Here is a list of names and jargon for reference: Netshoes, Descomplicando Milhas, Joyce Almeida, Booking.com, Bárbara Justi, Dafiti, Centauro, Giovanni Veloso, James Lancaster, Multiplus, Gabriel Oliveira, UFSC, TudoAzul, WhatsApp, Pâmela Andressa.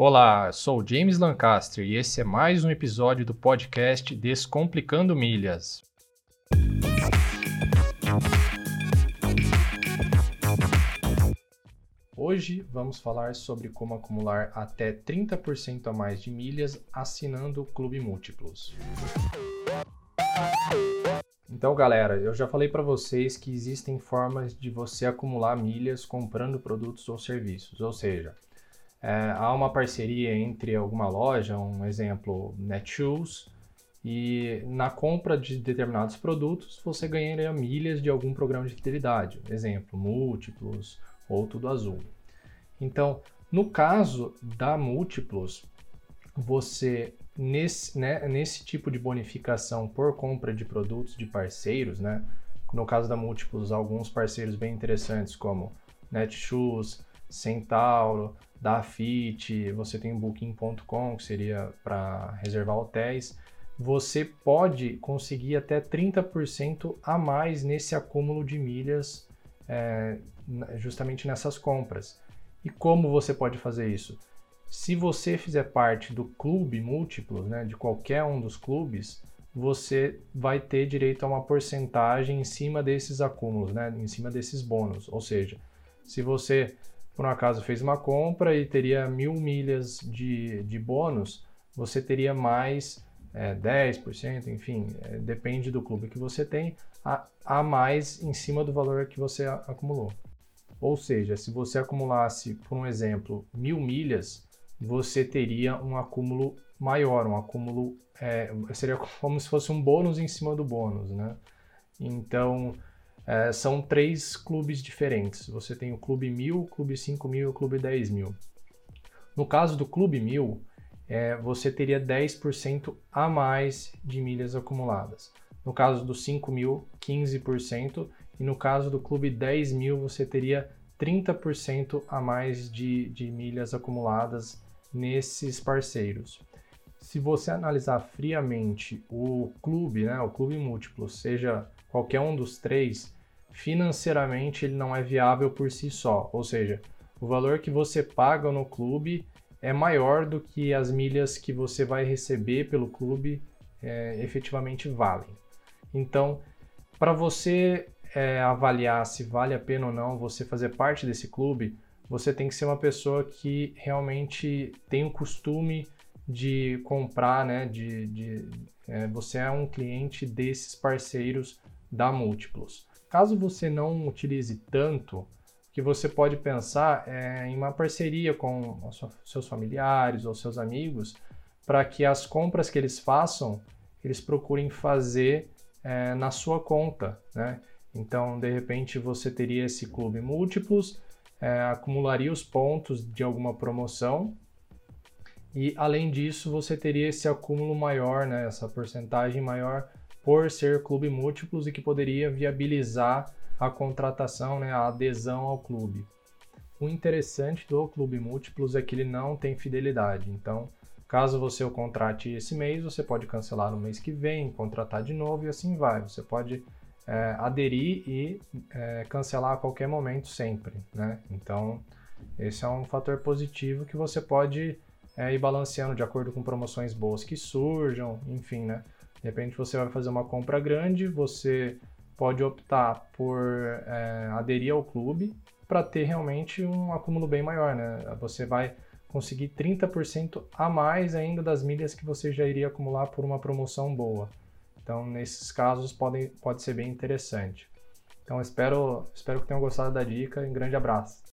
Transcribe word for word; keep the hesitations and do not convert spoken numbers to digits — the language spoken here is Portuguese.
Olá, sou James Lancaster e esse é mais um episódio do podcast Descomplicando Milhas. Hoje vamos falar sobre como acumular até trinta por cento a mais de milhas assinando o Clube Multiplus. Então galera, eu já falei para vocês que existem formas de você acumular milhas comprando produtos ou serviços, ou seja, É, há uma parceria entre alguma loja, um exemplo, Netshoes, e na compra de determinados produtos você ganharia milhas de algum programa de fidelidade, exemplo, Multiplus ou TudoAzul. Então, no caso da Multiplus, você, nesse, né, nesse tipo de bonificação por compra de produtos de parceiros, né, no caso da Multiplus, alguns parceiros bem interessantes como Netshoes, Centauro, Dafiti, você tem Booking ponto com, que seria para reservar hotéis, você pode conseguir até trinta por cento a mais nesse acúmulo de milhas, é, justamente nessas compras. E como você pode fazer isso? Se você fizer parte do clube múltiplo, né, de qualquer um dos clubes, você vai ter direito a uma porcentagem em cima desses acúmulos, né, em cima desses bônus, ou seja, se você, por um acaso, fez uma compra e teria mil milhas de, de bônus, você teria mais é, dez por cento, enfim, é, depende do clube que você tem, a, a mais em cima do valor que você a, acumulou. Ou seja, se você acumulasse, por um exemplo, mil milhas, você teria um acúmulo maior, um acúmulo, é, seria como se fosse um bônus em cima do bônus, né? Então, É, são três clubes diferentes, você tem o Clube mil, o Clube cinco mil e o Clube dez mil. No caso do Clube mil, é, você teria dez por cento a mais de milhas acumuladas. No caso do cinco mil, quinze por cento, e no caso do Clube dez mil, você teria trinta por cento a mais de, de milhas acumuladas nesses parceiros. Se você analisar friamente o clube, né, o Clube Múltiplo, seja qualquer um dos três, financeiramente ele não é viável por si só, ou seja, o valor que você paga no clube é maior do que as milhas que você vai receber pelo clube é, efetivamente valem. Então, para você é, avaliar se vale a pena ou não você fazer parte desse clube, você tem que ser uma pessoa que realmente tem o costume de comprar, né, de, de é, você é um cliente desses parceiros da Multiplus. Caso você não utilize tanto, o que você pode pensar é em uma parceria com seus familiares ou seus amigos para que as compras que eles façam, eles procurem fazer é, na sua conta, né? Então, de repente, você teria esse clube Multiplus, é, acumularia os pontos de alguma promoção e, além disso, você teria esse acúmulo maior, né, essa porcentagem maior por ser clube múltiplos e que poderia viabilizar a contratação, né, a adesão ao clube. O interessante do Clube Múltiplos é que ele não tem fidelidade, então caso você o contrate esse mês, você pode cancelar no mês que vem, contratar de novo e assim vai. Você pode é, aderir e é, cancelar a qualquer momento sempre, né? Então esse é um fator positivo que você pode é, ir balanceando de acordo com promoções boas que surjam, enfim, né? De repente você vai fazer uma compra grande, você pode optar por é, aderir ao clube para ter realmente um acúmulo bem maior, né? Você vai conseguir trinta por cento a mais ainda das milhas que você já iria acumular por uma promoção boa. Então, nesses casos, pode, pode ser bem interessante. Então, espero, espero que tenham gostado da dica. Um grande abraço!